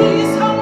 세상